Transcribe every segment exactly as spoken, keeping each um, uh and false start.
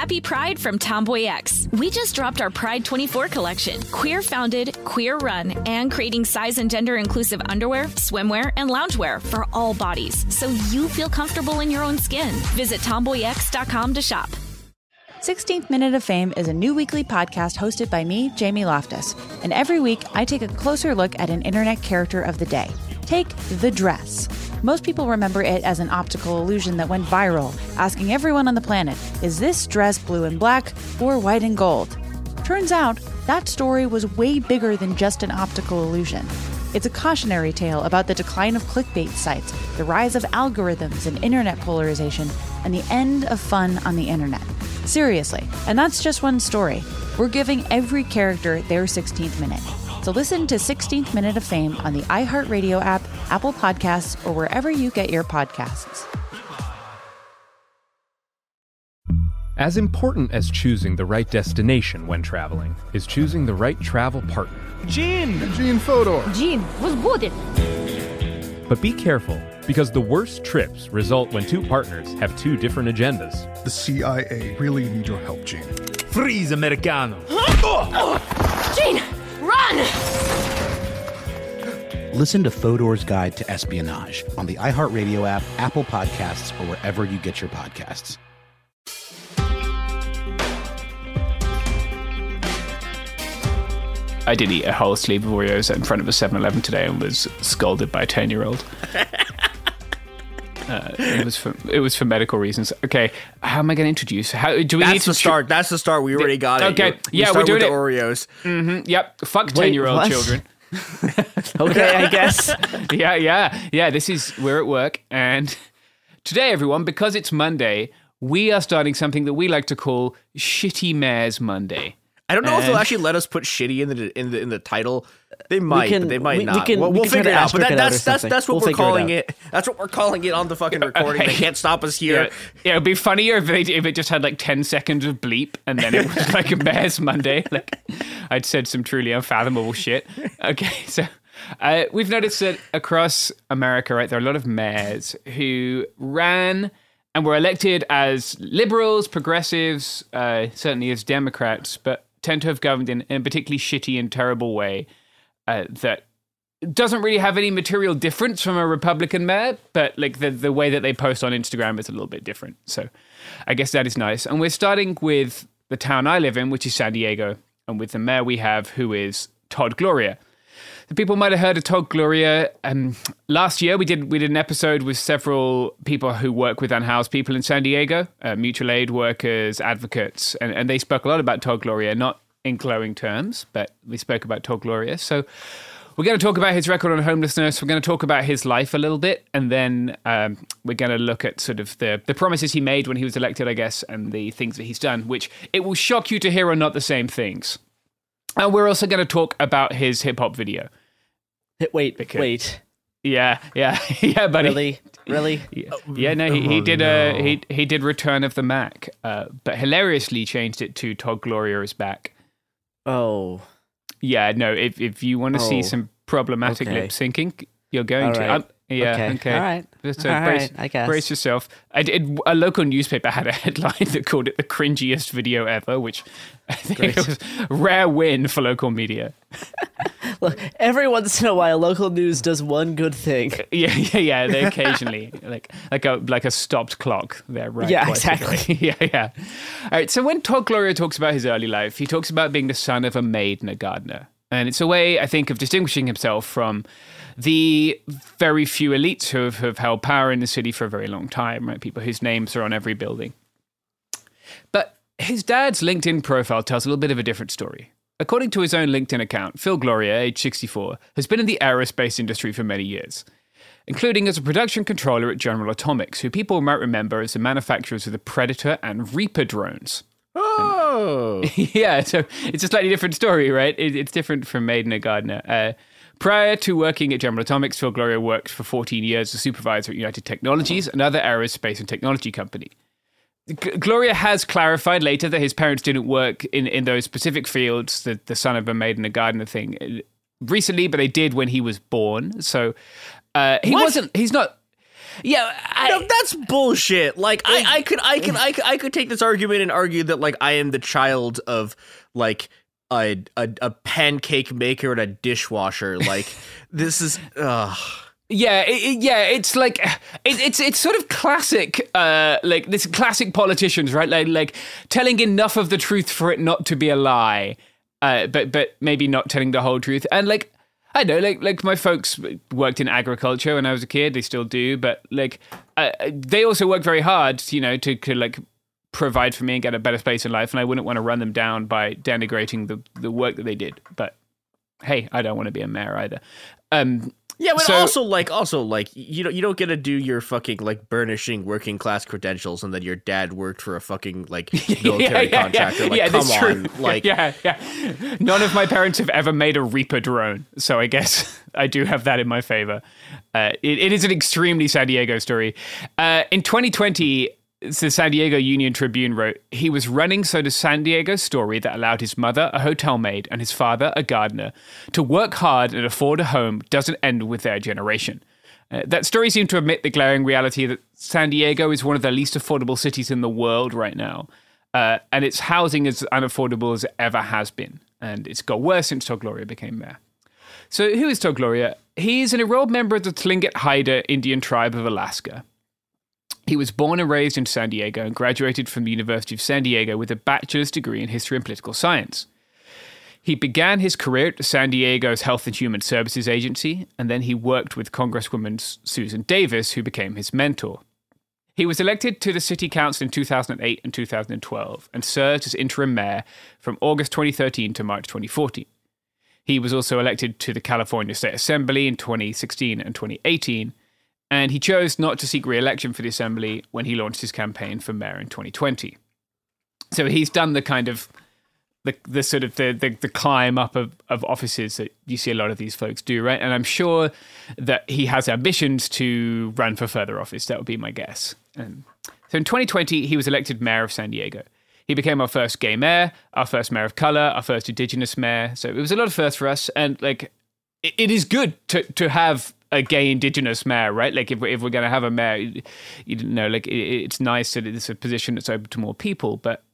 Happy Pride from Tomboy X. We just dropped our Pride twenty-four collection. Queer founded, queer run, and creating size and gender inclusive underwear, swimwear, and loungewear for all bodies, so you feel comfortable in your own skin. Visit tomboy x dot com to shop. sixteenth Minute of Fame is a new weekly podcast hosted by me, Jamie Loftus. And every week, I take a closer look at an internet character of the day. Take the dress. Most people remember it as an optical illusion that went viral, asking everyone on the planet, is this dress blue and black or white and gold? Turns out, that story was way bigger than just an optical illusion. It's a cautionary tale about the decline of clickbait sites, the rise of algorithms and internet polarization, and the end of fun on the internet. Seriously, and that's just one story. We're giving every character their sixteenth minute. So listen to sixteenth Minute of Fame on the iHeartRadio app, Apple Podcasts, or wherever you get your podcasts. As important as choosing the right destination when traveling is choosing the right travel partner. Gene! Gene Fodor! Gene, was good! But be careful, because the worst trips result when two partners have two different agendas. The C I A really need your help, Gene. Freeze, Americano! Huh? Oh! Gene, run! Listen to Fodor's Guide to Espionage on the iHeartRadio app, Apple Podcasts, or wherever you get your podcasts. I did eat a whole sleeve of Oreos in front of a seven eleven today and was scolded by a ten-year-old. Uh, it was for it was for medical reasons. Okay, how am I going to introduce? How do we? That's need to the start. Tr- that's the start. We already got okay. it. Okay, we yeah, we're doing it. Oreos. Mm-hmm. Yep. Fuck ten-year-old children. Okay, I guess. yeah, yeah, yeah. This is we're at work, and today, everyone, because it's Monday, we are starting something that we like to call Shitty Mayor's Monday. I don't know and if they'll actually let us put "shitty" in the in the in the title. They might, can, but they might we, not. We can, we'll, we'll figure it out. But that, that's that's that's what we'll we're calling it, it. That's what we're calling it on the fucking recording. Okay. They can't stop us here. Yeah, yeah, it'd be funnier if they if it just had like ten seconds of bleep and then it was like a Mayor's Monday. Like I'd said some truly unfathomable shit. Okay, so uh, we've noticed that across America, right, there are a lot of mayors who ran. And were elected as liberals, progressives, uh, certainly as Democrats, but tend to have governed in, in a particularly shitty and terrible way uh, that doesn't really have any material difference from a Republican mayor, but like the, the way that they post on Instagram is a little bit different. So I guess that is nice. And we're starting with the town I live in, which is San Diego, and with the mayor we have, who is Todd Gloria. People might have heard of Todd Gloria. Um, last year, we did we did an episode with several people who work with unhoused people in San Diego, uh, mutual aid workers, advocates, and, and they spoke a lot about Todd Gloria, not in glowing terms, but we spoke about Todd Gloria. So we're going to talk about his record on homelessness. We're going to talk about his life a little bit, and then um, we're going to look at sort of the, the promises he made when he was elected, I guess, and the things that he's done, which it will shock you to hear are not the same things. And we're also going to talk about his hip-hop video. Wait, because, wait. Yeah, yeah, yeah, buddy. Really, really. Yeah, yeah no, he, he did. Uh, he he did Return of the Mac, uh, but hilariously changed it to Todd Gloria is back. Oh, yeah. No, if if you want to oh. see some problematic okay. lip syncing, you're going All to. Right. I'm, yeah. Okay. okay. All right. So All brace, right. I guess. Brace yourself. I did. A local newspaper had a headline that called it the cringiest video ever, which I think was a rare win for local media. Look, every once in a while, local news does one good thing. Yeah, yeah, yeah. They occasionally, like, like a like a stopped clock. They're right. Yeah, exactly. yeah, yeah. All right. So when Todd Gloria talks about his early life, he talks about being the son of a maid and a gardener, and it's a way, I think, of distinguishing himself from the very few elites who have, have held power in the city for a very long time. Right, people whose names are on every building. But his dad's LinkedIn profile tells a little bit of a different story. According to his own LinkedIn account, Phil Gloria, age sixty-four, has been in the aerospace industry for many years, including as a production controller at General Atomics, who people might remember as the manufacturers of the Predator and Reaper drones. Oh! And, yeah, so it's a slightly different story, right? It, it's different from Maid and a Gardener. Uh, prior to working at General Atomics, Phil Gloria worked for fourteen years as a supervisor at United Technologies, another aerospace and technology company. Gloria has clarified later that his parents didn't work in, in those specific fields, the, the son of a maid and a gardener thing, recently, but they did when he was born. So uh, he what? wasn't, he's not, Yeah, I, no, that's bullshit. Like, I, I could, I could, I could, I could take this argument and argue that, like, I am the child of, like, a a, a pancake maker and a dishwasher. Like, this is, ugh. Yeah, it, yeah, it's like it, it's it's sort of classic, uh, like this classic politicians, right? Like, like telling enough of the truth for it not to be a lie, uh, but but maybe not telling the whole truth. And like, I don't know, like like my folks worked in agriculture when I was a kid. They still do, but like uh, they also work very hard, you know, to, to like provide for me and get a better place in life. And I wouldn't want to run them down by denigrating the the work that they did. But hey, I don't want to be a mayor either. Um, Yeah, but so, also like, also like, you know, you don't get to do your fucking like burnishing working class credentials, and then your dad worked for a fucking like military yeah, yeah, contractor. Yeah, like, yeah, come on, true. Like, yeah, yeah. None of my parents have ever made a Reaper drone, so I guess I do have that in my favor. Uh, it, it is an extremely San Diego story. Uh, in twenty twenty, the San Diego Union Tribune wrote, he was running so the San Diego story that allowed his mother, a hotel maid, and his father, a gardener, to work hard and afford a home doesn't end with their generation. Uh, that story seemed to admit the glaring reality that San Diego is one of the least affordable cities in the world right now, uh, and its housing is as unaffordable as it ever has been, and it's got worse since Todd Gloria became mayor. So who is Todd Gloria? He is an enrolled member of the Tlingit Haida Indian tribe of Alaska. He was born and raised in San Diego and graduated from the University of San Diego with a bachelor's degree in history and political science. He began his career at San Diego's Health and Human Services Agency, and then he worked with Congresswoman Susan Davis, who became his mentor. He was elected to the City Council in two thousand eight and two thousand twelve and served as interim mayor from August twenty thirteen to March twenty fourteen. He was also elected to the California State Assembly in twenty sixteen and twenty eighteen, and he chose not to seek re-election for the assembly when he launched his campaign for mayor in twenty twenty. So he's done the kind of the the sort of the the, the climb up of, of offices that you see a lot of these folks do, right? And I'm sure that he has ambitions to run for further office. That would be my guess. Um, so in twenty twenty, he was elected mayor of San Diego. He became our first gay mayor, our first mayor of color, our first indigenous mayor. So it was a lot of firsts for us, and like it, it is good to to have a gay indigenous mayor, right? Like if we're, if we're going to have a mayor, you know, like it, it's nice that it's a position that's open to more people. But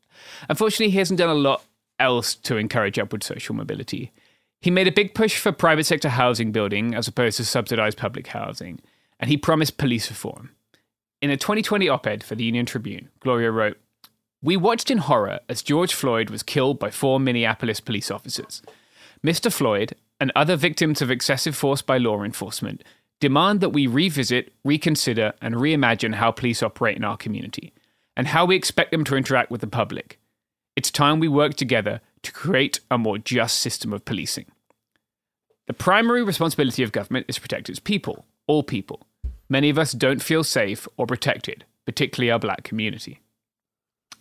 unfortunately, he hasn't done a lot else to encourage upward social mobility. He made a big push for private sector housing building as opposed to subsidized public housing. And he promised police reform. In a twenty twenty op-ed for the Union Tribune, Gloria wrote, "We watched in horror as George Floyd was killed by four Minneapolis police officers. Mister Floyd and other victims of excessive force by law enforcement demand that we revisit, reconsider, and reimagine how police operate in our community and how we expect them to interact with the public. It's time we work together to create a more just system of policing. The primary responsibility of government is to protect its people, all people. Many of us don't feel safe or protected, particularly our black community."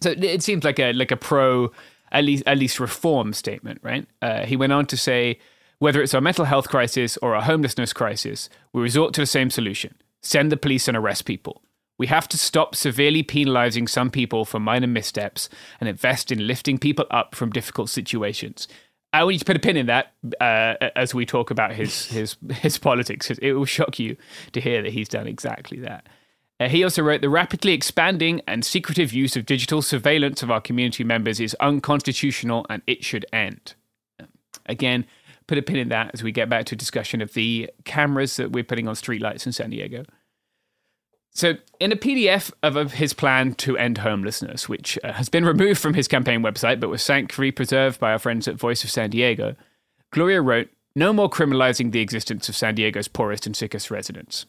So it seems like a like a pro, at least, at least reform statement, right? Uh, he went on to say, "Whether it's our mental health crisis or our homelessness crisis, we resort to the same solution. Send the police and arrest people. We have to stop severely penalizing some people for minor missteps and invest in lifting people up from difficult situations." I want you to put a pin in that uh, as we talk about his, his, his politics. It will shock you to hear that he's done exactly that. Uh, he also wrote, "The rapidly expanding and secretive use of digital surveillance of our community members is unconstitutional and it should end." Again, put a pin in that as we get back to a discussion of the cameras that we're putting on streetlights in San Diego. So in a P D F of his plan to end homelessness, which has been removed from his campaign website but was thankfully preserved by our friends at Voice of San Diego, Gloria wrote, "No more criminalizing the existence of San Diego's poorest and sickest residents."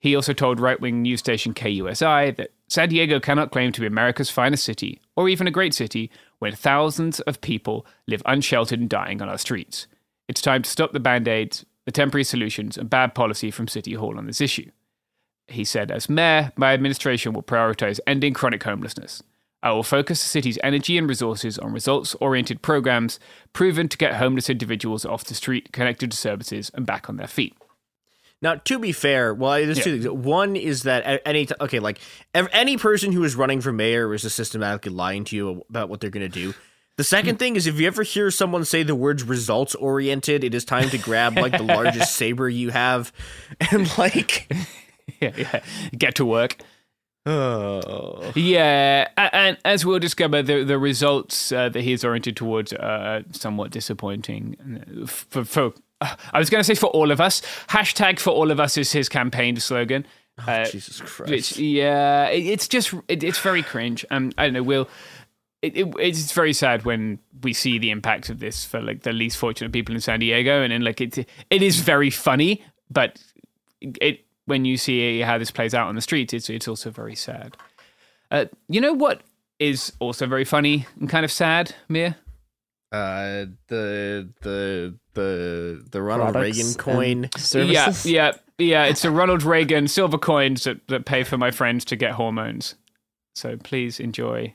He also told right-wing news station K U S I that San Diego cannot claim to be America's finest city or even a great city when thousands of people live unsheltered and dying on our streets. It's time to stop the band-aids, the temporary solutions, and bad policy from City Hall on this issue. He said, "As mayor, my administration will prioritize ending chronic homelessness. I will focus the city's energy and resources on results-oriented programs proven to get homeless individuals off the street, connected to services, and back on their feet." Now, to be fair, well, there's yeah. two things. One is that any t- okay, like any person who is running for mayor is systematically lying to you about what they're going to do. The second thing is if you ever hear someone say the words results oriented, it is time to grab like the largest saber you have and like yeah, yeah. Get to work. Oh. Yeah, and as we'll discover, the the results uh, that he is oriented towards are somewhat disappointing. For, for uh, I was going to say for all of us. Hashtag for all of us is his campaign slogan. Oh, uh, Jesus Christ! Which, yeah, it, it's just it, it's very cringe. Um, I don't know. We'll. It, it, it's very sad when we see the impact of this for like the least fortunate people in San Diego, and then like it it is very funny, but it. When you see how this plays out on the streets, it's it's also very sad. Uh, you know what is also very funny and kind of sad, Mir? Uh, the the the the Ronald Products Reagan coin services. Yeah, yeah, yeah. It's the Ronald Reagan silver coins that, that pay for my friends to get hormones. So please enjoy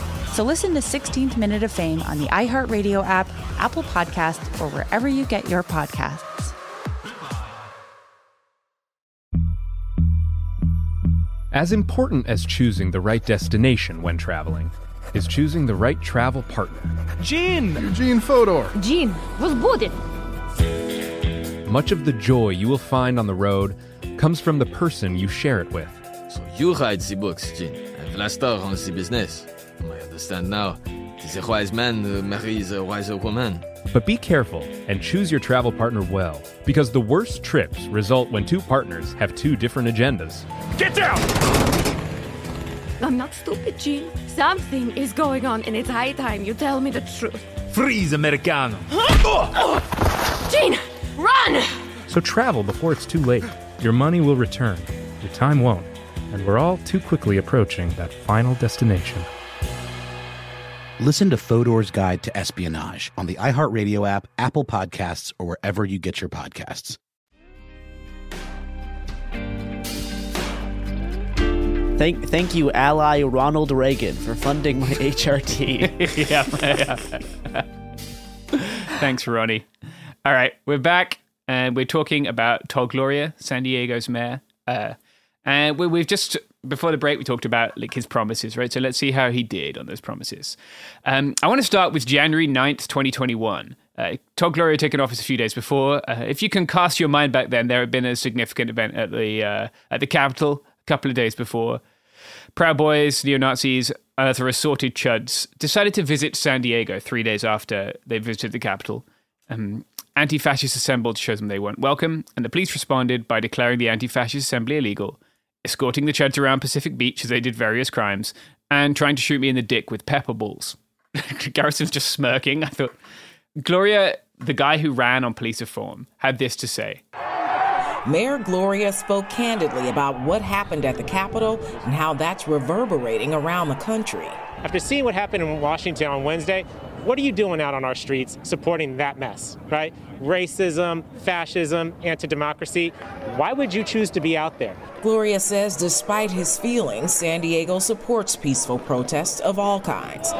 So listen to sixteenth Minute of Fame on the iHeartRadio app, Apple Podcasts, or wherever you get your podcasts. As important as choosing the right destination when traveling is choosing the right travel partner. Gene! Eugene Fodor! Gene, was good! Much of the joy you will find on the road comes from the person you share it with. So you write the books, Gene, and Vlastar runs the business. I understand now. It is a wise man who marries a wiser woman. But be careful and choose your travel partner well, because the worst trips result when two partners have two different agendas. Get down! I'm not stupid, Gene. Something is going on, and it's high time you tell me the truth. Freeze, Americano! Huh? Oh! Gene, run! So travel before it's too late. Your money will return, your time won't, and we're all too quickly approaching that final destination. Listen to Fodor's Guide to Espionage on the iHeartRadio app, Apple Podcasts, or wherever you get your podcasts. Thank, thank you, ally Ronald Reagan, for funding my H R T. yeah, yeah. Thanks, Ronnie. All right, we're back, and we're talking about Todd Gloria, San Diego's mayor. Uh, and we, we've just... Before the break, we talked about like his promises, right? So let's see how he did on those promises. Um, I want to start with January ninth, twenty twenty-one. Uh, Todd Gloria took office a few days before. Uh, if you can cast your mind back then, there had been a significant event at the uh, at the Capitol a couple of days before. Proud Boys, neo-Nazis, and other assorted chuds decided to visit San Diego three days after they visited the Capitol. Um, anti-fascists assembled to show them they weren't welcome, and the police responded by declaring the anti-fascist assembly illegal, escorting the chuds around Pacific Beach as they did various crimes, and trying to shoot me in the dick with pepper balls. Garrison's just smirking. I thought, Gloria, the guy who ran on police reform, had this to say. Mayor Gloria spoke candidly about what happened at the Capitol and how that's reverberating around the country. After seeing what happened in Washington on Wednesday, what are you doing out on our streets supporting that mess, right? Racism, fascism, anti-democracy. Why would you choose to be out there? Gloria says despite his feelings, San Diego supports peaceful protests of all kinds.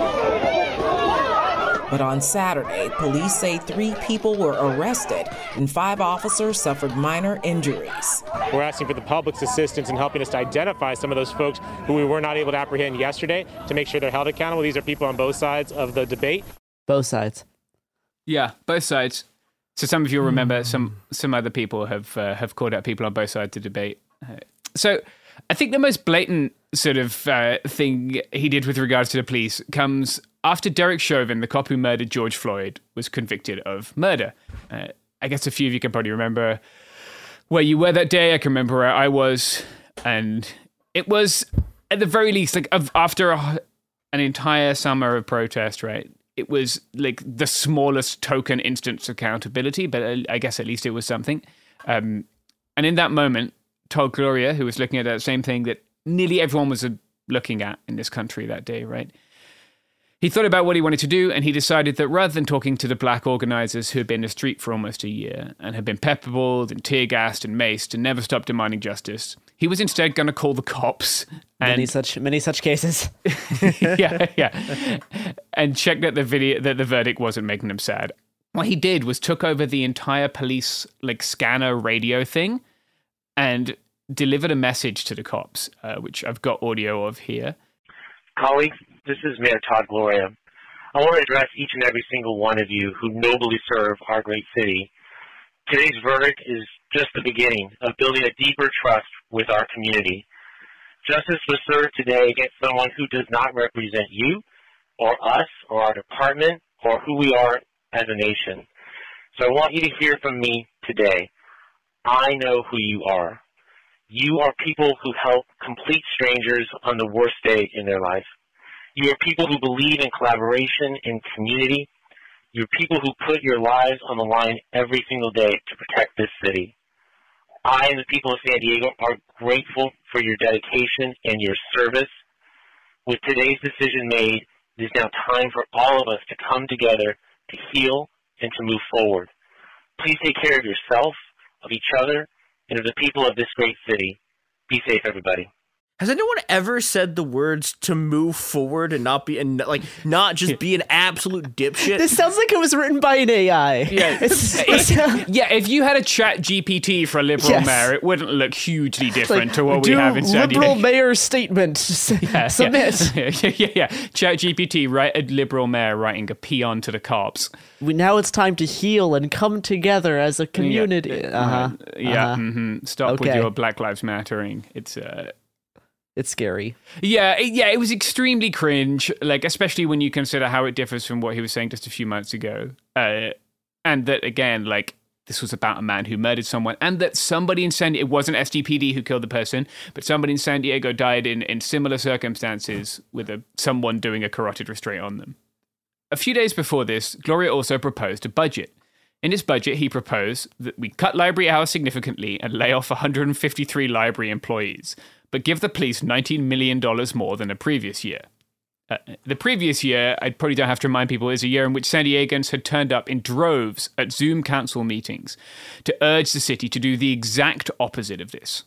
But on Saturday, police say three people were arrested and five officers suffered minor injuries. We're asking for the public's assistance in helping us to identify some of those folks who we were not able to apprehend yesterday to make sure they're held accountable. These are people on both sides of the debate. Both sides. Yeah, both sides. So some of you'll remember some some other people have uh, have called out people on both sides to debate. Uh, so I think the most blatant sort of uh, thing he did with regards to the police comes after Derek Chauvin, the cop who murdered George Floyd, was convicted of murder. Uh, I guess a few of you can probably remember where you were that day. I can remember where I was. And it was, at the very least, like after a, an entire summer of protest, right? It was like the smallest token instance of accountability, but I guess at least it was something. Um, and in that moment, Todd Gloria, who was looking at that same thing that nearly everyone was looking at in this country that day, right? He thought about what he wanted to do, and he decided that rather than talking to the black organizers who had been in the street for almost a year and had been pepperballed and tear-gassed and maced and never stopped demanding justice, he was instead going to call the cops. And many such, many such cases. yeah, yeah. And check that the video, that the verdict wasn't making them sad. What he did was took over the entire police like scanner radio thing and delivered a message to the cops, uh, which I've got audio of here. Colleagues, this is Mayor Todd Gloria. I want to address each and every single one of you who nobly serve our great city. Today's verdict is just the beginning of building a deeper trust with our community. Justice was served today against someone who does not represent you or us or our department or who we are as a nation. So I want you to hear from me today. I know who you are. You are people who help complete strangers on the worst day in their life. You are people who believe in collaboration and community. You're people who put your lives on the line every single day to protect this city. I and the people of San Diego are grateful for your dedication and your service. With today's decision made, it is now time for all of us to come together to heal and to move forward. Please take care of yourself, of each other, and of the people of this great city. Be safe, everybody. Has anyone ever said the words to move forward and not be and like not just be an absolute dipshit? This sounds like it was written by an A I. Yeah, it's, it's, yeah. If you had a chat G P T for a liberal yes. mayor, it wouldn't look hugely different like, to what we have in San Diego. Liberal mayor statement. Yeah, submit. Yeah. yeah, yeah, yeah. Chat G P T, write a liberal mayor writing a peon to the cops. We, now it's time to heal and come together as a community. Yeah. Uh-huh. Yeah. Uh-huh. Mm-hmm. Stop okay. with your Black Lives Mattering. It's uh. It's scary. Yeah, yeah, it was extremely cringe, like especially when you consider how it differs from what he was saying just a few months ago. Uh, and that, again, like this was about a man who murdered someone and that somebody in San Diego, it wasn't S D P D who killed the person, but somebody in San Diego died in, in similar circumstances with a, someone doing a carotid restraint on them. A few days before this, Gloria also proposed a budget. In his budget, he proposed that we cut library hours significantly and lay off one hundred fifty-three library employees, but give the police nineteen million dollars more than the previous year. Uh, the previous year, I probably don't have to remind people, is a year in which San Diegans had turned up in droves at Zoom council meetings to urge the city to do the exact opposite of this.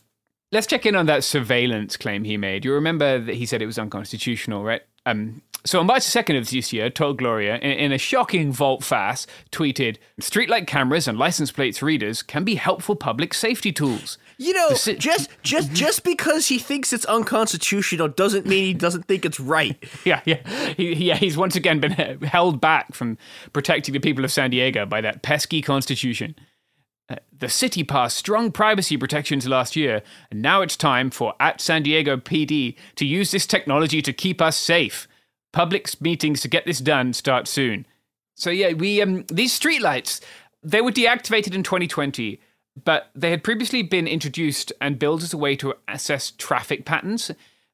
Let's check in on that surveillance claim he made. You remember that he said it was unconstitutional, right? Um, so on March second of this year, Todd Gloria, in, in a shocking vault face, tweeted, "Streetlight cameras and license plates readers can be helpful public safety tools." You know, si- just just just because he thinks it's unconstitutional doesn't mean he doesn't think it's right. yeah, yeah, he, yeah. He's once again been held back from protecting the people of San Diego by that pesky constitution. Uh, the city passed strong privacy protections last year, and now it's time for at San Diego P D to use this technology to keep us safe. Public meetings to get this done start soon. So yeah, we um, these streetlights, they were deactivated in twenty twenty. But they had previously been introduced and billed as a way to assess traffic patterns.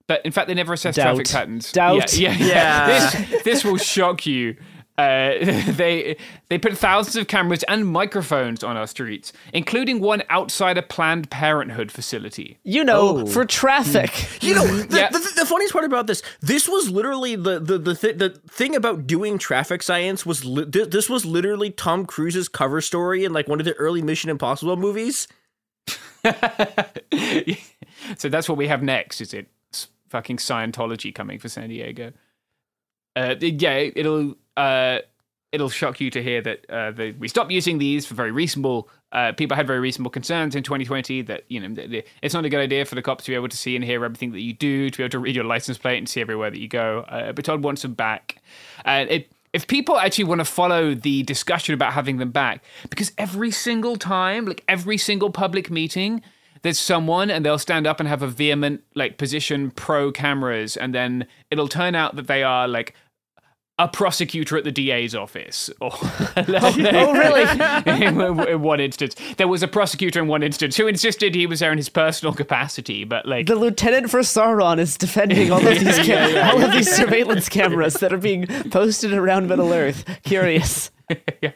But in fact, they never assessed Doubt. traffic patterns. Doubt. Yeah. yeah, yeah. yeah. This, this will shock you. Uh, they they put thousands of cameras and microphones on our streets, including one outside a Planned Parenthood facility. You know, oh. for traffic. Mm. You know, the, yeah. the, the, the funniest part about this, this was literally the the the, th- the thing about doing traffic science was li- th- this was literally Tom Cruise's cover story in like one of the early Mission Impossible movies. So that's what we have next, is it? It's fucking Scientology coming for San Diego. Uh, yeah, it'll. Uh, it'll shock you to hear that uh, the, we stopped using these for very reasonable, uh, people had very reasonable concerns in twenty twenty that, you know, th- th- it's not a good idea for the cops to be able to see and hear everything that you do, to be able to read your license plate and see everywhere that you go. Uh, but Todd wants them back. Uh, it, If people actually want to follow the discussion about having them back, because every single time, like every single public meeting, there's someone and they'll stand up and have a vehement like position pro cameras, and then it'll turn out that they are like a prosecutor at the D A's office. Or, like, oh, really? in, in one instance. There was a prosecutor in one instance who insisted he was there in his personal capacity, but like... The lieutenant for Sauron is defending all of these, cam- yeah, yeah. All of these surveillance cameras that are being posted around Middle Earth. Curious. Yeah.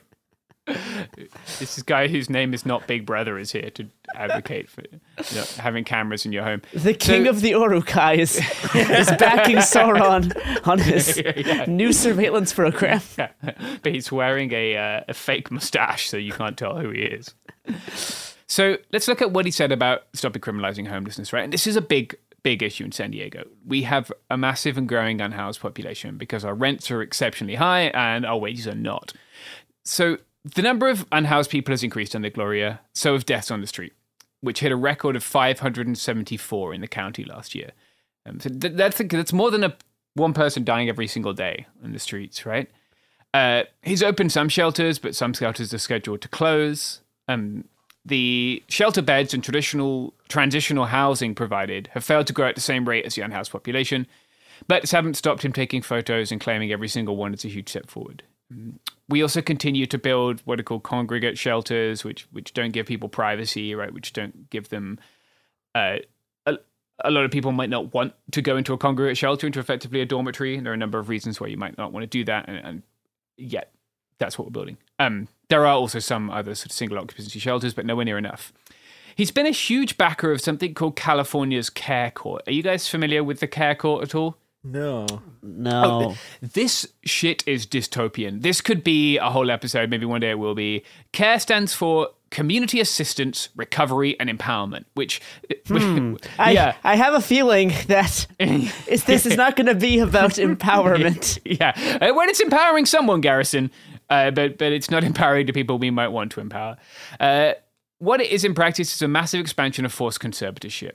This is guy whose name is not Big Brother is here to advocate for, you know, having cameras in your home. The king so, of the Uruk-hai is, is backing Sauron on his yeah, yeah. new surveillance program. Yeah. But he's wearing a, uh, a fake mustache, so you can't tell who he is. So let's look at what he said about stopping criminalizing homelessness, right? And this is a big, big issue in San Diego. We have a massive and growing unhoused population because our rents are exceptionally high and our wages are not. So the number of unhoused people has increased under Gloria, so have deaths on the street, which hit a record of five hundred seventy-four in the county last year. Um, so th- that's, a, that's more than a, one person dying every single day on the streets, right? Uh, he's opened some shelters, but some shelters are scheduled to close. Um, the shelter beds and traditional transitional housing provided have failed to grow at the same rate as the unhoused population, but haven't stopped him taking photos and claiming every single one is a huge step forward. We also continue to build what are called congregate shelters, which which don't give people privacy, right? Which don't give them... Uh, a, a lot of people might not want to go into a congregate shelter, into effectively a dormitory. And there are a number of reasons why you might not want to do that. And, and yet, that's what we're building. Um, there are also some other sort of single occupancy shelters, but nowhere near enough. He's been a huge backer of something called California's CARE Court. Are you guys familiar with the CARE Court at all? No. No. Oh, this shit is dystopian. This could be a whole episode. Maybe one day it will be. CARE stands for Community Assistance, Recovery, and Empowerment, which... Hmm. which yeah. I, I have a feeling that it's, this is not going to be about empowerment. Yeah. When it's empowering someone, Garrison, uh, but, but it's not empowering the people we might want to empower. Uh, what it is in practice is a massive expansion of forced conservatorship.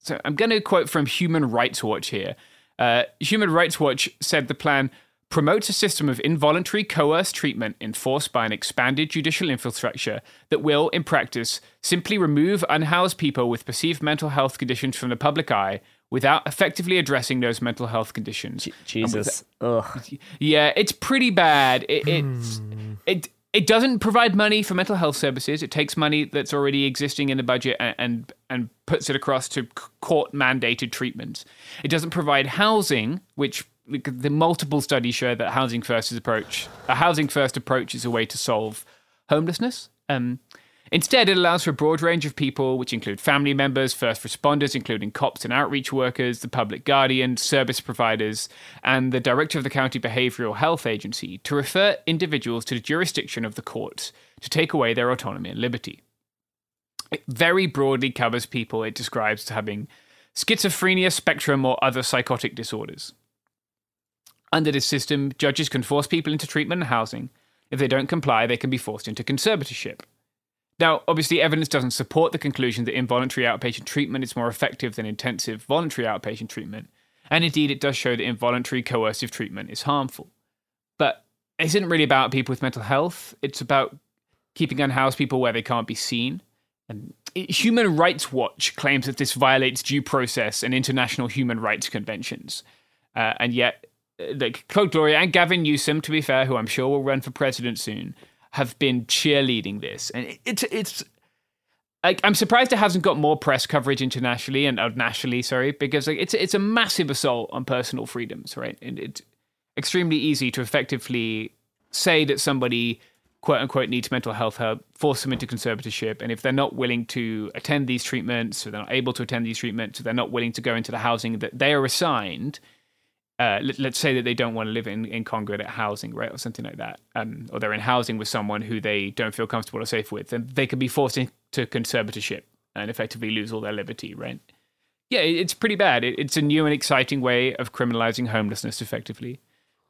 So I'm going to quote from Human Rights Watch here. Uh, Human Rights Watch said the plan promotes a system of involuntary coerced treatment enforced by an expanded judicial infrastructure that will, in practice, simply remove unhoused people with perceived mental health conditions from the public eye without effectively addressing those mental health conditions. J- Jesus. Ugh. Yeah, it's pretty bad. It, it's, it it doesn't provide money for mental health services. It takes money that's already existing in the budget and and, and puts it across to court-mandated treatments. It doesn't provide housing, which the multiple studies show that housing first is approach, a housing-first approach is a way to solve homelessness. Um, instead, it allows for a broad range of people, which include family members, first responders, including cops and outreach workers, the public guardian, service providers, and the director of the county behavioral health agency, to refer individuals to the jurisdiction of the courts to take away their autonomy and liberty. It very broadly covers people it describes as having schizophrenia, spectrum, or other psychotic disorders. Under this system, judges can force people into treatment and housing. If they don't comply, they can be forced into conservatorship. Now, obviously, evidence doesn't support the conclusion that involuntary outpatient treatment is more effective than intensive voluntary outpatient treatment, and indeed it does show that involuntary coercive treatment is harmful. But it isn't really about people with mental health. It's about keeping unhoused people where they can't be seen. And Human Rights Watch claims that this violates due process and international human rights conventions. Uh, and yet, like Todd Gloria and Gavin Newsom, to be fair, who I'm sure will run for president soon, have been cheerleading this. And it's it's like, I'm surprised it hasn't got more press coverage internationally and uh, nationally, sorry, because like it's it's a massive assault on personal freedoms, right? And it's extremely easy to effectively say that somebody, quote unquote, needs mental health help, force them into conservatorship. And if they're not willing to attend these treatments, or they're not able to attend these treatments, or they're not willing to go into the housing that they are assigned, uh, let, let's say that they don't want to live in, in congregate housing, right, or something like that, um, or they're in housing with someone who they don't feel comfortable or safe with, then they could be forced into conservatorship and effectively lose all their liberty, right? Yeah, it's pretty bad. It, it's a new and exciting way of criminalizing homelessness effectively.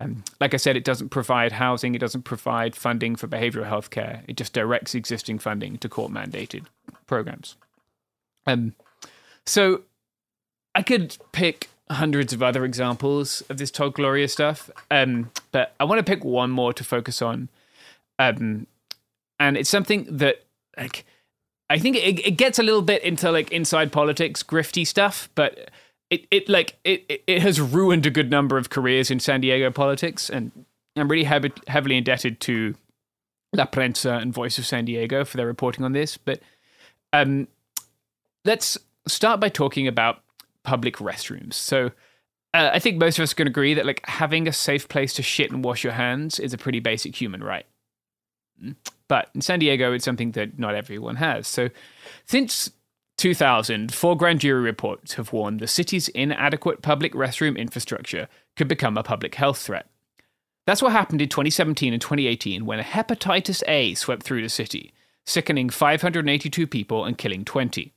Um, like I said, it doesn't provide housing. It doesn't provide funding for behavioral health care. It just directs existing funding to court-mandated programs. Um, so I could pick hundreds of other examples of this Todd Gloria stuff, um, but I want to pick one more to focus on, um, and it's something that, like, I think it, it gets a little bit into like inside politics, grifty stuff, but it it like it it has ruined a good number of careers in San Diego politics, and I'm really heavy, heavily indebted to La Prensa and Voice of San Diego for their reporting on this. But um, let's start by talking about public restrooms. So uh, I think most of us can agree that like having a safe place to shit and wash your hands is a pretty basic human right. But in San Diego, it's something that not everyone has. So since two thousand, four grand jury reports have warned the city's inadequate public restroom infrastructure could become a public health threat. That's what happened in twenty seventeen and twenty eighteen when hepatitis A swept through the city, sickening five hundred eighty-two people and killing twenty.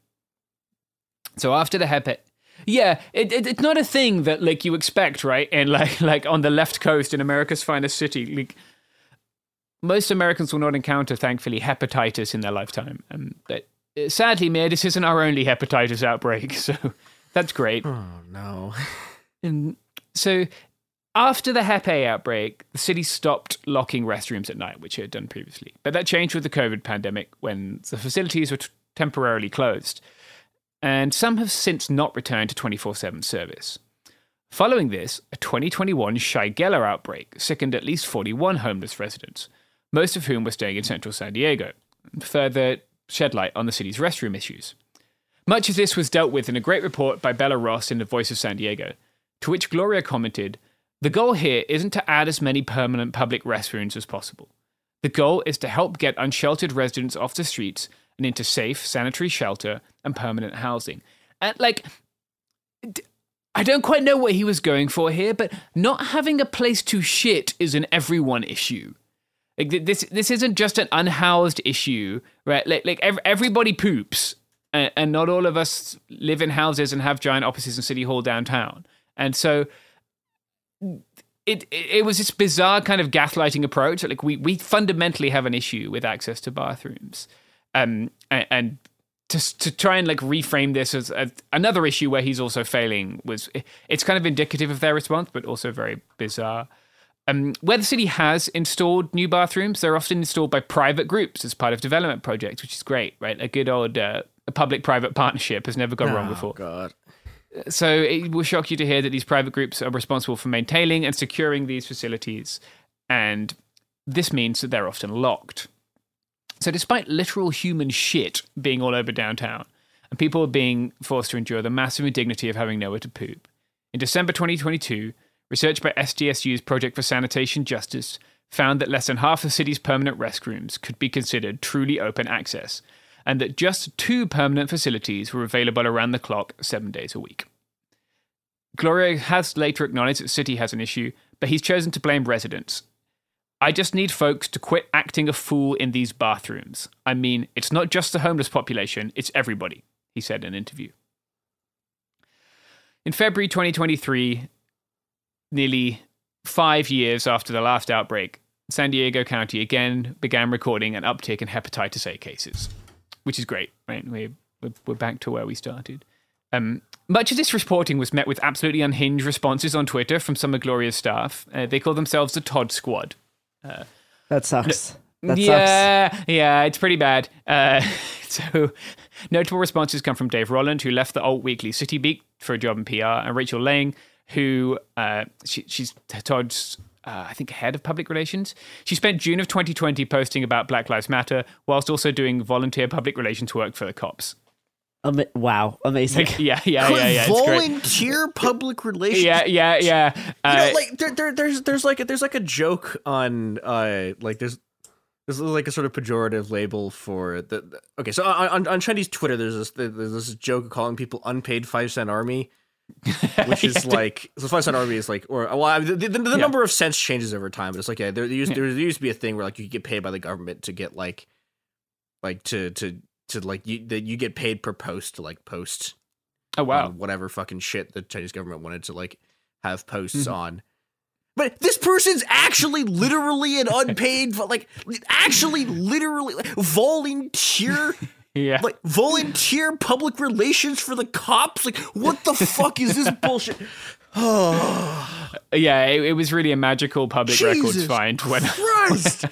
So after the hepatitis... Yeah, it, it, it's not a thing that like you expect, right? And like like on the left coast in America's finest city, like most Americans will not encounter, thankfully, hepatitis in their lifetime. Um, but sadly, Mayor, this isn't our only hepatitis outbreak, so that's great. Oh no! And so. After the Hep A outbreak, the city stopped locking restrooms at night, which it had done previously. But that changed with the COVID pandemic when the facilities were t- temporarily closed. And some have since not returned to twenty-four seven service. Following this, a twenty twenty-one Shigella outbreak sickened at least forty-one homeless residents, most of whom were staying in central San Diego, and further shed light on the city's restroom issues. Much of this was dealt with in a great report by Bella Ross in The Voice of San Diego, to which Gloria commented, "The goal here isn't to add as many permanent public restrooms as possible. The goal is to help get unsheltered residents off the streets and into safe, sanitary shelter and permanent housing." And like, I don't quite know what he was going for here, but not having a place to shit is an everyone issue. Like this, this isn't just an unhoused issue, right? Like, like everybody poops, and, and not all of us live in houses and have giant offices in City Hall downtown, and so. It, it it was this bizarre kind of gaslighting approach. Like we we fundamentally have an issue with access to bathrooms, um, and, and to to try and like reframe this as a, another issue where he's also failing was it, it's kind of indicative of their response, but also very bizarre. Um, where the city has installed new bathrooms, they're often installed by private groups as part of development projects, which is great, right? A good old uh, public-private partnership has never gone oh, wrong before. God. So it will shock you to hear that these private groups are responsible for maintaining and securing these facilities, and this means that they're often locked. So despite literal human shit being all over downtown, and people are being forced to endure the massive indignity of having nowhere to poop, in December twenty twenty-two, research by S D S U's Project for Sanitation Justice found that less than half the city's permanent restrooms could be considered truly open access, and that just two permanent facilities were available around the clock seven days a week. Gloria has later acknowledged that the city has an issue, but he's chosen to blame residents. "I just need folks to quit acting a fool in these bathrooms. I mean, it's not just the homeless population, it's everybody," he said in an interview. In February twenty twenty-three, nearly five years after the last outbreak, San Diego County again began recording an uptick in hepatitis A cases. Which is great, right? We're, we're back to where we started. Um, much of this reporting was met with absolutely unhinged responses on Twitter from some of Gloria's staff. Uh, they call themselves the Todd Squad. Uh, that sucks. No, that yeah, sucks. Yeah, it's pretty bad. Uh, so notable responses come from Dave Roland, who left the alt-weekly City Beat for a job in P R, and Rachel Lang, who uh, she, she's Todd's... Uh, I think, head of public relations. She spent June of twenty twenty posting about Black Lives Matter whilst also doing volunteer public relations work for the cops. Um, wow, amazing. Like, yeah, yeah, yeah, yeah. Volunteer public relations? Yeah, yeah, yeah. Uh, you know, like, there, there, there's, there's, like, there's like a joke on, uh, like, there's, there's like a sort of pejorative label for the, the okay, so on, on, on Chinese Twitter, there's this, there's this joke calling people unpaid five-cent army. Which is yeah, like so five cent army is like or well I mean, the, the, the yeah. number of cents changes over time, but it's like yeah there, there used yeah. there used to be a thing where like you could get paid by the government to get like like to to to like you that you get paid per post to like post oh wow um, whatever fucking shit the Chinese government wanted to like have posts mm-hmm. on. But this person's actually literally an unpaid like actually literally like, volunteer Yeah. Like, volunteer public relations for the cops? Like, what the fuck is this bullshit? Oh. Yeah, it, it was really a magical public Jesus records find when Christ.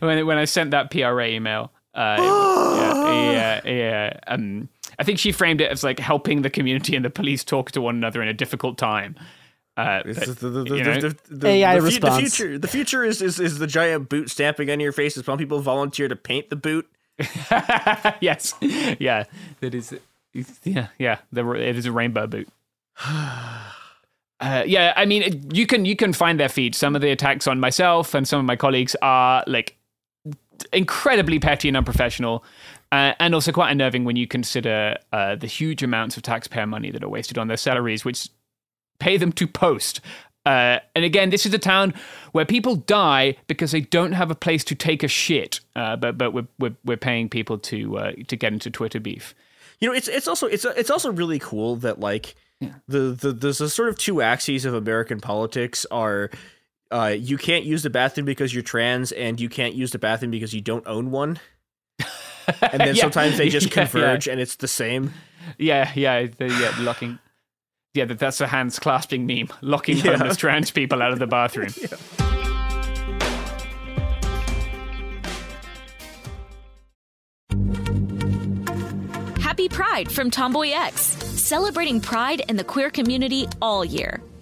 when when I sent that P R A email. Uh, oh. it, yeah, yeah, yeah. Um, I think she framed it as like helping the community and the police talk to one another in a difficult time. Uh, but, the, the, you know, the, the, the, A I the, response. The future, the future is, is is the giant boot stamping on your faces. Some people volunteer to paint the boot. Yes, yeah, that is, yeah, yeah. The, it is a rainbow boot. Uh, yeah, I mean, you can you can find their feed. Some of the attacks on myself and some of my colleagues are like incredibly petty and unprofessional. Uh, and also quite unnerving when you consider uh, the huge amounts of taxpayer money that are wasted on their salaries, which pay them to post. Uh, and again, this is a town where people die because they don't have a place to take a shit. Uh, but but we're, we're we're paying people to uh, to get into Twitter beef. You know, it's it's also it's it's also really cool that like yeah. the the the sort of two axes of American politics are. Uh, you can't use the bathroom because you're trans, and you can't use the bathroom because you don't own one. And then yeah. sometimes they just converge, yeah, yeah. and it's the same. Yeah, yeah, the, yeah. Locking, yeah, that, that's a hands clasping meme. Locking yeah. homeless trans people out of the bathroom. yeah. Happy Pride from Tomboy X, celebrating Pride and the queer community all year.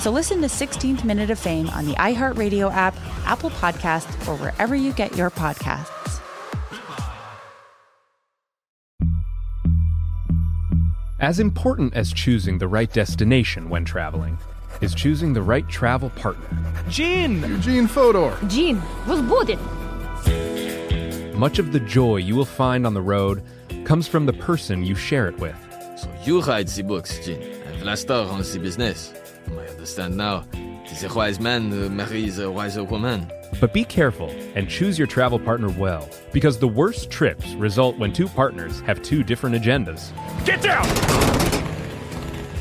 So listen to sixteenth Minute of Fame on the iHeartRadio app, Apple Podcasts, or wherever you get your podcasts. As important as choosing the right destination when traveling is choosing the right travel partner. Gene! Eugene Fodor! Gene, was good! Much of the joy you will find on the road comes from the person you share it with. So you write the books, Gene. I've last hour on the business. I understand now. It is a wise man who marries a wiser woman. But be careful and choose your travel partner well, because the worst trips result when two partners have two different agendas. Get down!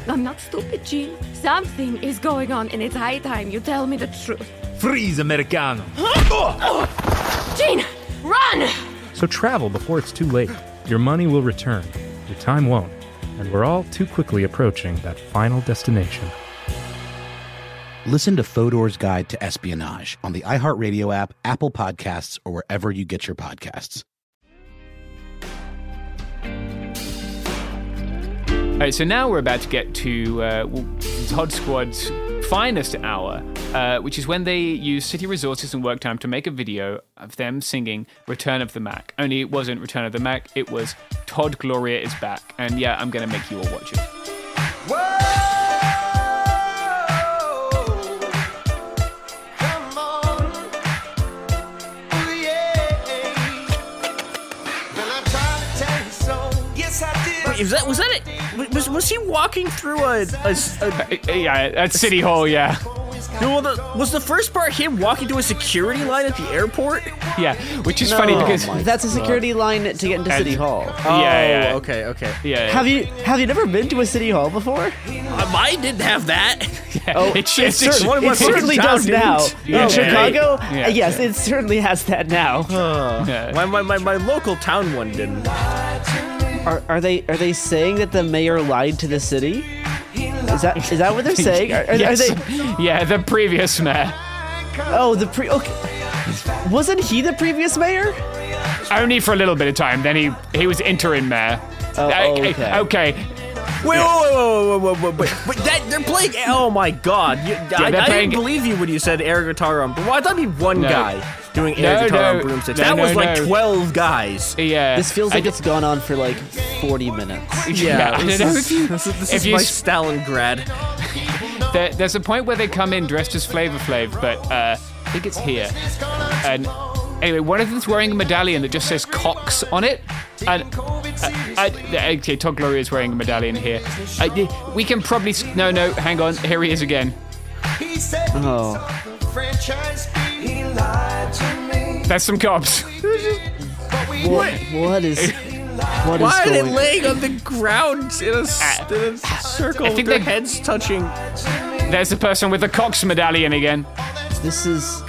I'm not stupid, Gene. Something is going on, and it's high time you tell me the truth. Freeze, Americano! Huh? Oh! Oh! Gene, run! So travel before it's too late. Your money will return, your time won't, and we're all too quickly approaching that final destination. Listen to Fodor's Guide to Espionage on the iHeartRadio app, Apple Podcasts, or wherever you get your podcasts. All right, so now we're about to get to uh, Todd Squad's finest hour, uh, which is when they use city resources and work time to make a video of them singing Return of the Mac. Only it wasn't Return of the Mac, it was Todd Gloria is Back. And yeah, I'm going to make you all watch it. Whoa! Is that, was that it? Was, was he walking through a, a, a... Yeah, at City Hall, yeah. No, well, the, was the first part him walking to a security line at the airport? Yeah, which is no, funny because that's a security God. line to get into and, City Hall. Oh, yeah, yeah. Okay, okay. Yeah, yeah. Have you have you never been to a City Hall before? Uh, mine didn't have that. Yeah. Oh, it, it, it, certain, it, it certainly does now. Yeah. In Chicago, yeah. Yeah. yes, it certainly has that now. Uh, yeah. my, my my my local town one didn't. Are are they are they saying that the mayor lied to the city? Is that is that what they're saying? Are, are, yes. are they? Yeah, the previous mayor. Oh, the pre. Okay. Wasn't he the previous mayor? Only for a little bit of time. Then he he was interim mayor. Oh, okay. Okay. okay. Wait, yeah. whoa, whoa, whoa, whoa, whoa, wait, wait, that, they're playing, oh my God. You, yeah, I, I didn't believe you when you said air guitar on brooms. I thought it'd be one no. guy doing air no, guitar no, on broomsticks. No, that no, was like no. twelve guys. Yeah. This feels like I, it's gone on for like forty minutes. Yeah. yeah this I don't know is, if you, this is, this if is you, my Stalingrad. there, there's a point where they come in dressed as Flavor Flav, but uh, I think it's here. And anyway, one of them's wearing a medallion that just says Cox on it. And I, I, okay, Todd Gloria is wearing a medallion here. I, we can probably no, no. Hang on, here he is again. Oh, that's some cops. what, what is? What Why is are they laying on the ground in a, uh, in a circle? I think with their heads touching. There's the person with the Cox medallion again. This is.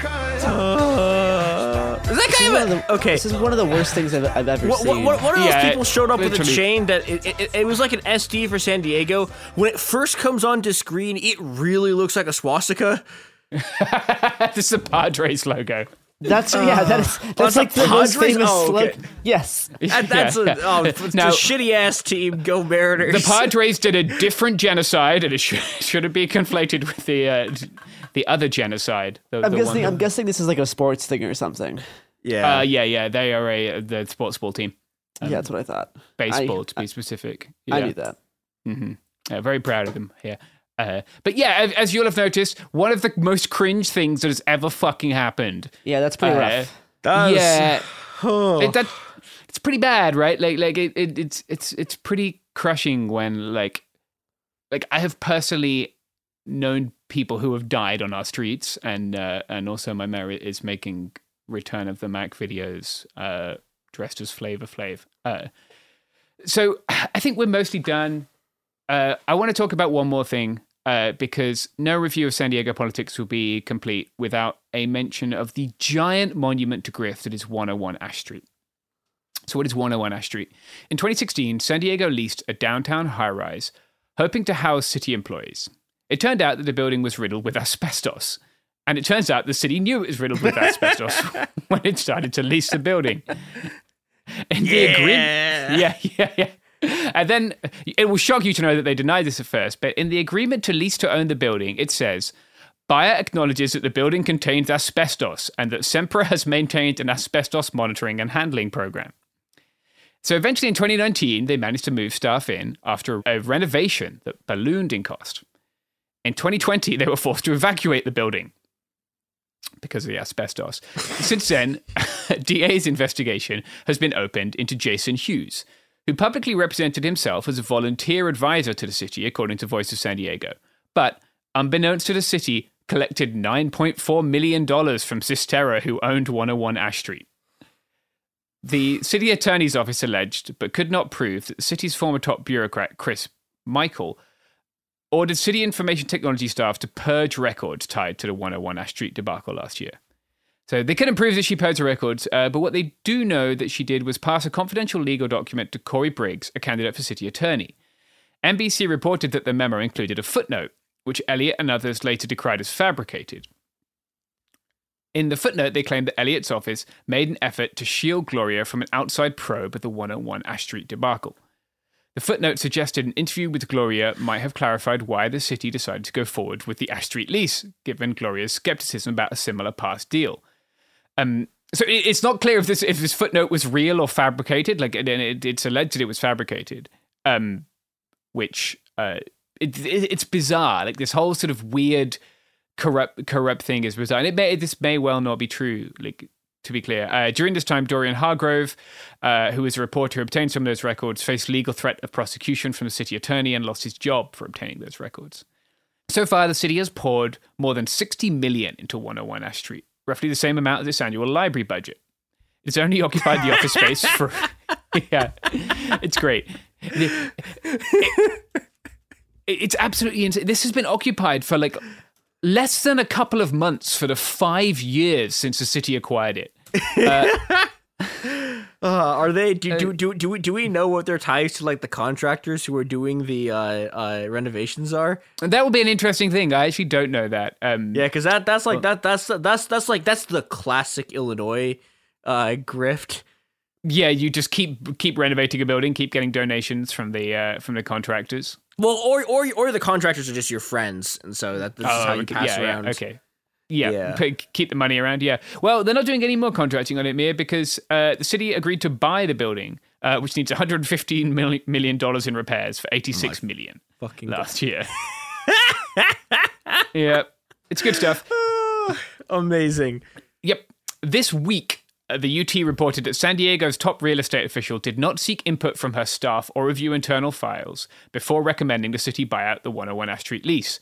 Is that kind of a, the, okay. This is one of the worst things I've, I've ever what, seen. What, what, one of those yeah, people showed up literally. with a chain that it, it, it was like an S D for San Diego. When it first comes onto screen, it really looks like a swastika. This is a Padres logo. That's uh, yeah. That is that's, that's like the Padres? most famous. Oh, okay. Yes, that, that's yeah. a, oh, now, a shitty ass team. Go Mariners. The Padres did a different genocide, and it should, shouldn't be conflated with the. Uh, The other genocide. The, I'm the guessing. That, I'm guessing this is like a sports thing or something. Yeah. Uh, yeah. Yeah. They are a the sports ball team. Um, yeah, that's what I thought. Baseball, I, to be I, specific. Yeah. I knew that. Mm-hmm. Yeah, very proud of them. Yeah. Uh, but yeah, as you'll have noticed, one of the most cringe things that has ever fucking happened. Yeah, that's pretty uh, rough. That was, yeah. Oh. It, that, it's pretty bad, right? Like, like it, it, it's it's it's pretty crushing when like, like I have personally known people who have died on our streets, and uh, and also my mayor is making Return of the Mac videos uh, dressed as Flavor Flav. Uh, so I think we're mostly done. Uh, I want to talk about one more thing uh, because no review of San Diego politics will be complete without a mention of the giant monument to grift that is one oh one Ash Street. So what is one oh one Ash Street? In twenty sixteen, San Diego leased a downtown high-rise hoping to house city employees. It turned out that the building was riddled with asbestos. And it turns out the city knew it was riddled with asbestos when it started to lease the building. And yeah. the agreement, yeah, yeah, yeah. And then it will shock you to know that they denied this at first, but in the agreement to lease to own the building, it says, buyer acknowledges that the building contains asbestos and that SEMPRA has maintained an asbestos monitoring and handling program. So eventually in twenty nineteen, they managed to move staff in after a renovation that ballooned in cost. In twenty twenty, they were forced to evacuate the building because of the asbestos. Since then, D A's investigation has been opened into Jason Hughes, who publicly represented himself as a volunteer advisor to the city, according to Voice of San Diego. But, unbeknownst to the city, collected nine point four million dollars from Cisterra, who owned one oh one Ash Street. The city attorney's office alleged, but could not prove, that the city's former top bureaucrat, Chris Michael, ordered city information technology staff to purge records tied to the one oh one Ash Street debacle last year. So they couldn't prove that she purged the records, uh, but what they do know that she did was pass a confidential legal document to Corey Briggs, a candidate for city attorney. N B C reported that the memo included a footnote, which Elliott and others later decried as fabricated. In the footnote, they claimed that Elliott's office made an effort to shield Gloria from an outside probe of the one oh one Ash Street debacle. The footnote suggested an interview with Gloria might have clarified why the city decided to go forward with the Ash Street lease, given Gloria's skepticism about a similar past deal. Um, so it, it's not clear if this if this footnote was real or fabricated. Like, it, it, it's alleged that it was fabricated, um, which uh, it, it, it's bizarre. Like, this whole sort of weird corrupt corrupt thing is bizarre, and it may this may well not be true. Like. To be clear, uh, during this time, Dorian Hargrove, uh, who was a reporter who obtained some of those records, faced legal threat of prosecution from the city attorney and lost his job for obtaining those records. So far, the city has poured more than sixty million dollars into one oh one Ash Street, roughly the same amount as its annual library budget. It's only occupied the office space for... yeah, it's great. It, it, it's absolutely insane. This has been occupied for like less than a couple of months for the five years since the city acquired it. Uh, Uh, are they do, do do do we do we know what their ties to like the contractors who are doing the uh, uh, renovations are? And that would be an interesting thing. I actually don't know that. Um, yeah, because that that's like that that's that's that's like that's the classic Illinois uh, grift. Yeah, you just keep keep renovating a building, keep getting donations from the uh, from the contractors. Well, or or or the contractors are just your friends, and so that this oh, is how you okay, pass yeah, around. Yeah, okay. Yeah, yeah. P- keep the money around, yeah. Well, they're not doing any more contracting on it, Mir, because uh, the city agreed to buy the building, uh, which needs one hundred fifteen million dollars in repairs for eighty-six million dollars fucking last God. year. Yeah, it's good stuff. Amazing. Yep. This week, uh, the U T reported that San Diego's top real estate official did not seek input from her staff or review internal files before recommending the city buy out the one oh one Ash Street lease.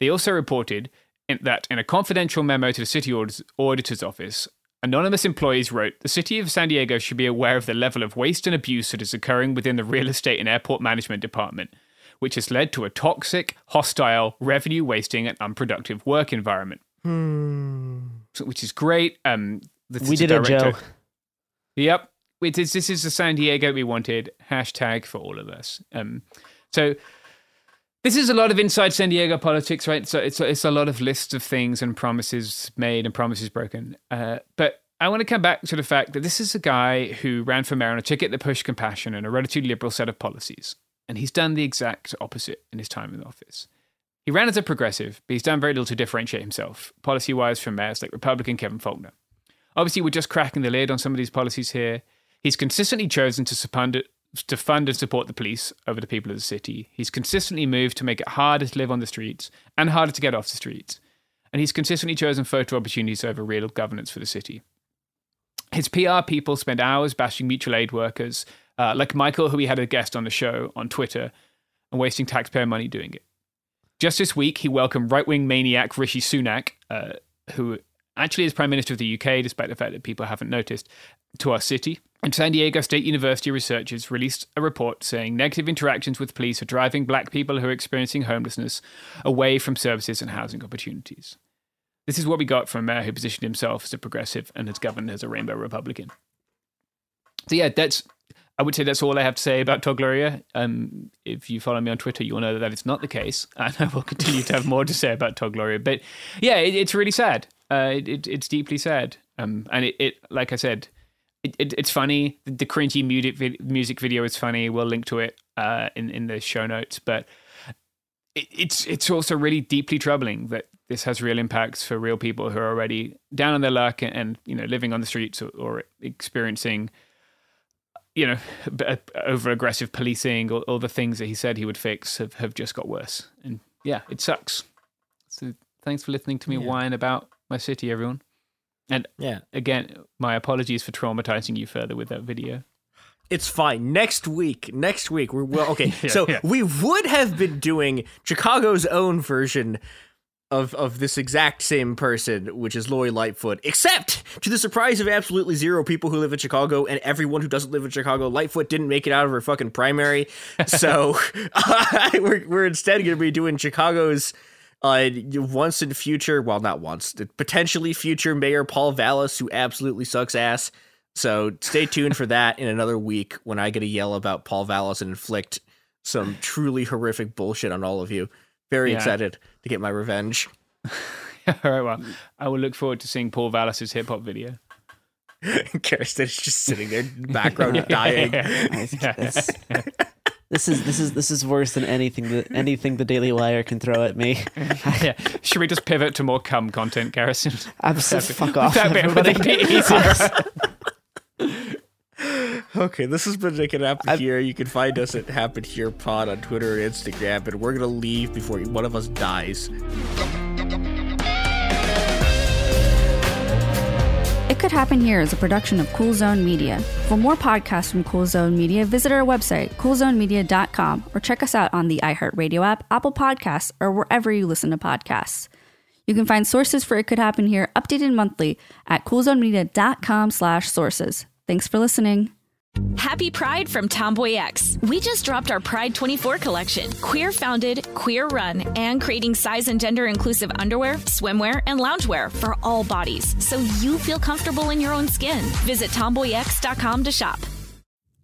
They also reported... In that in a confidential memo to the city auditor's office, anonymous employees wrote, the city of San Diego should be aware of the level of waste and abuse that is occurring within the real estate and airport management department, which has led to a toxic, hostile, revenue-wasting and unproductive work environment. Hmm. So, which is great. Um, the, we the did director, it, Joe. Yep. It is, this is the San Diego we wanted. Hashtag for all of us. Um, so... This is a lot of inside San Diego politics, right? So it's it's a lot of lists of things and promises made and promises broken. Uh, but I want to come back to the fact that this is a guy who ran for mayor on a ticket that pushed compassion and a relatively liberal set of policies. And he's done the exact opposite in his time in office. He ran as a progressive, but he's done very little to differentiate himself, policy-wise, from mayors like Republican Kevin Faulkner. Obviously, we're just cracking the lid on some of these policies here. He's consistently chosen to suppund it. to fund and support the police over the people of the city. He's consistently moved to make it harder to live on the streets and harder to get off the streets. And he's consistently chosen photo opportunities over real governance for the city. His P R people spend hours bashing mutual aid workers, uh, like Michael, who we had a guest on the show, on Twitter, and wasting taxpayer money doing it. Just this week, he welcomed right-wing maniac Rishi Sunak, uh, who actually is Prime Minister of the U K, despite the fact that people haven't noticed, to our city. And San Diego State University researchers released a report saying negative interactions with police are driving black people who are experiencing homelessness away from services and housing opportunities. This is what we got from a mayor who positioned himself as a progressive and has governed as a rainbow Republican. So yeah, that's, I would say that's all I have to say about Todd Gloria. Um, if you follow me on Twitter, you'll know that that is not the case. And I will continue to have more to say about Todd Gloria. But yeah, it, it's really sad. Uh, it, it, it's deeply sad. Um, and it, it, like I said... It, it, it's funny. The cringy music music video is funny. We'll link to it uh, in in the show notes. But it, it's it's also really deeply troubling that this has real impacts for real people who are already down on their luck and, and you know living on the streets or, or experiencing you know over aggressive policing. All, all the things that he said he would fix have, have just got worse. And yeah, it sucks. So thanks for listening to me yeah. whine about my city, everyone. And yeah. again, my apologies for traumatizing you further with that video. It's fine. Next week, next week, we're well, okay. yeah, so yeah. we would have been doing Chicago's own version of, of this exact same person, which is Lori Lightfoot, except to the surprise of absolutely zero people who live in Chicago and everyone who doesn't live in Chicago, Lightfoot didn't make it out of her fucking primary. So uh, we're, we're instead going to be doing Chicago's Uh, once in future, well, not once, potentially future Mayor Paul Vallis, who absolutely sucks ass. So stay tuned for that in another week when I get to yell about Paul Vallis and inflict some truly horrific bullshit on all of you. Very yeah. excited to get my revenge. All right, well, I will look forward to seeing Paul Vallis's hip hop video. Kirsten is just sitting there in the background yeah, dying. Yeah, yeah. This is this is this is worse than anything that anything the Daily Wire can throw at me. Yeah. Should we just pivot to more cum content, Garrison? Absolutely. Fuck off. That bit would be easier. Okay, this has been Nick and Happen I've, Here. You can find us at Happen Here Pod on Twitter and Instagram, and we're gonna leave before one of us dies. Could Happen Here is a production of Cool Zone Media. For more podcasts from Cool Zone Media, visit our website, cool zone media dot com, or check us out on the iHeartRadio app, Apple Podcasts, or wherever you listen to podcasts. You can find sources for It Could Happen Here updated monthly at cool zone media dot com slash sources. Thanks for listening. Happy Pride from Tomboy X. We just dropped our Pride twenty-four collection. Queer founded, queer run, and creating size and gender inclusive underwear, swimwear, and loungewear for all bodies, so you feel comfortable in your own skin. Visit tomboy x dot com to shop.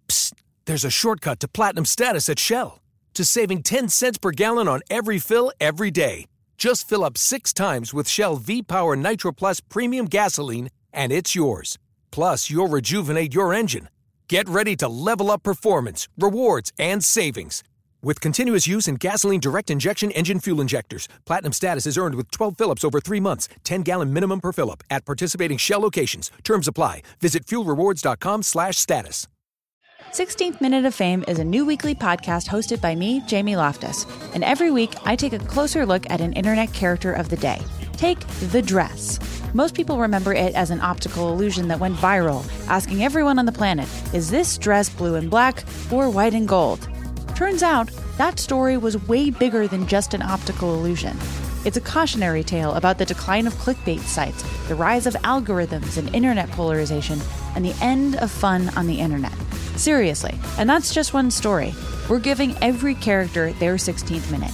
Psst, there's a shortcut to platinum status at Shell. To saving ten cents per gallon on every fill every day. Just fill up six times with Shell V-Power Nitro Plus Premium Gasoline and it's yours. Plus, you'll rejuvenate your engine. Get ready to level up performance, rewards, and savings. With continuous use in gasoline direct injection engine fuel injectors, platinum status is earned with twelve fill-ups over three months, ten-gallon minimum per fill-up at participating Shell locations. Terms apply. Visit fuel rewards dot com slash status. sixteenth Minute of Fame is a new weekly podcast hosted by me, Jamie Loftus. And every week, I take a closer look at an internet character of the day. Take the dress. Most people remember it as an optical illusion that went viral, asking everyone on the planet, is this dress blue and black or white and gold? Turns out, that story was way bigger than just an optical illusion. It's a cautionary tale about the decline of clickbait sites, the rise of algorithms and internet polarization, and the end of fun on the internet. Seriously, and that's just one story. We're giving every character their sixteenth minute.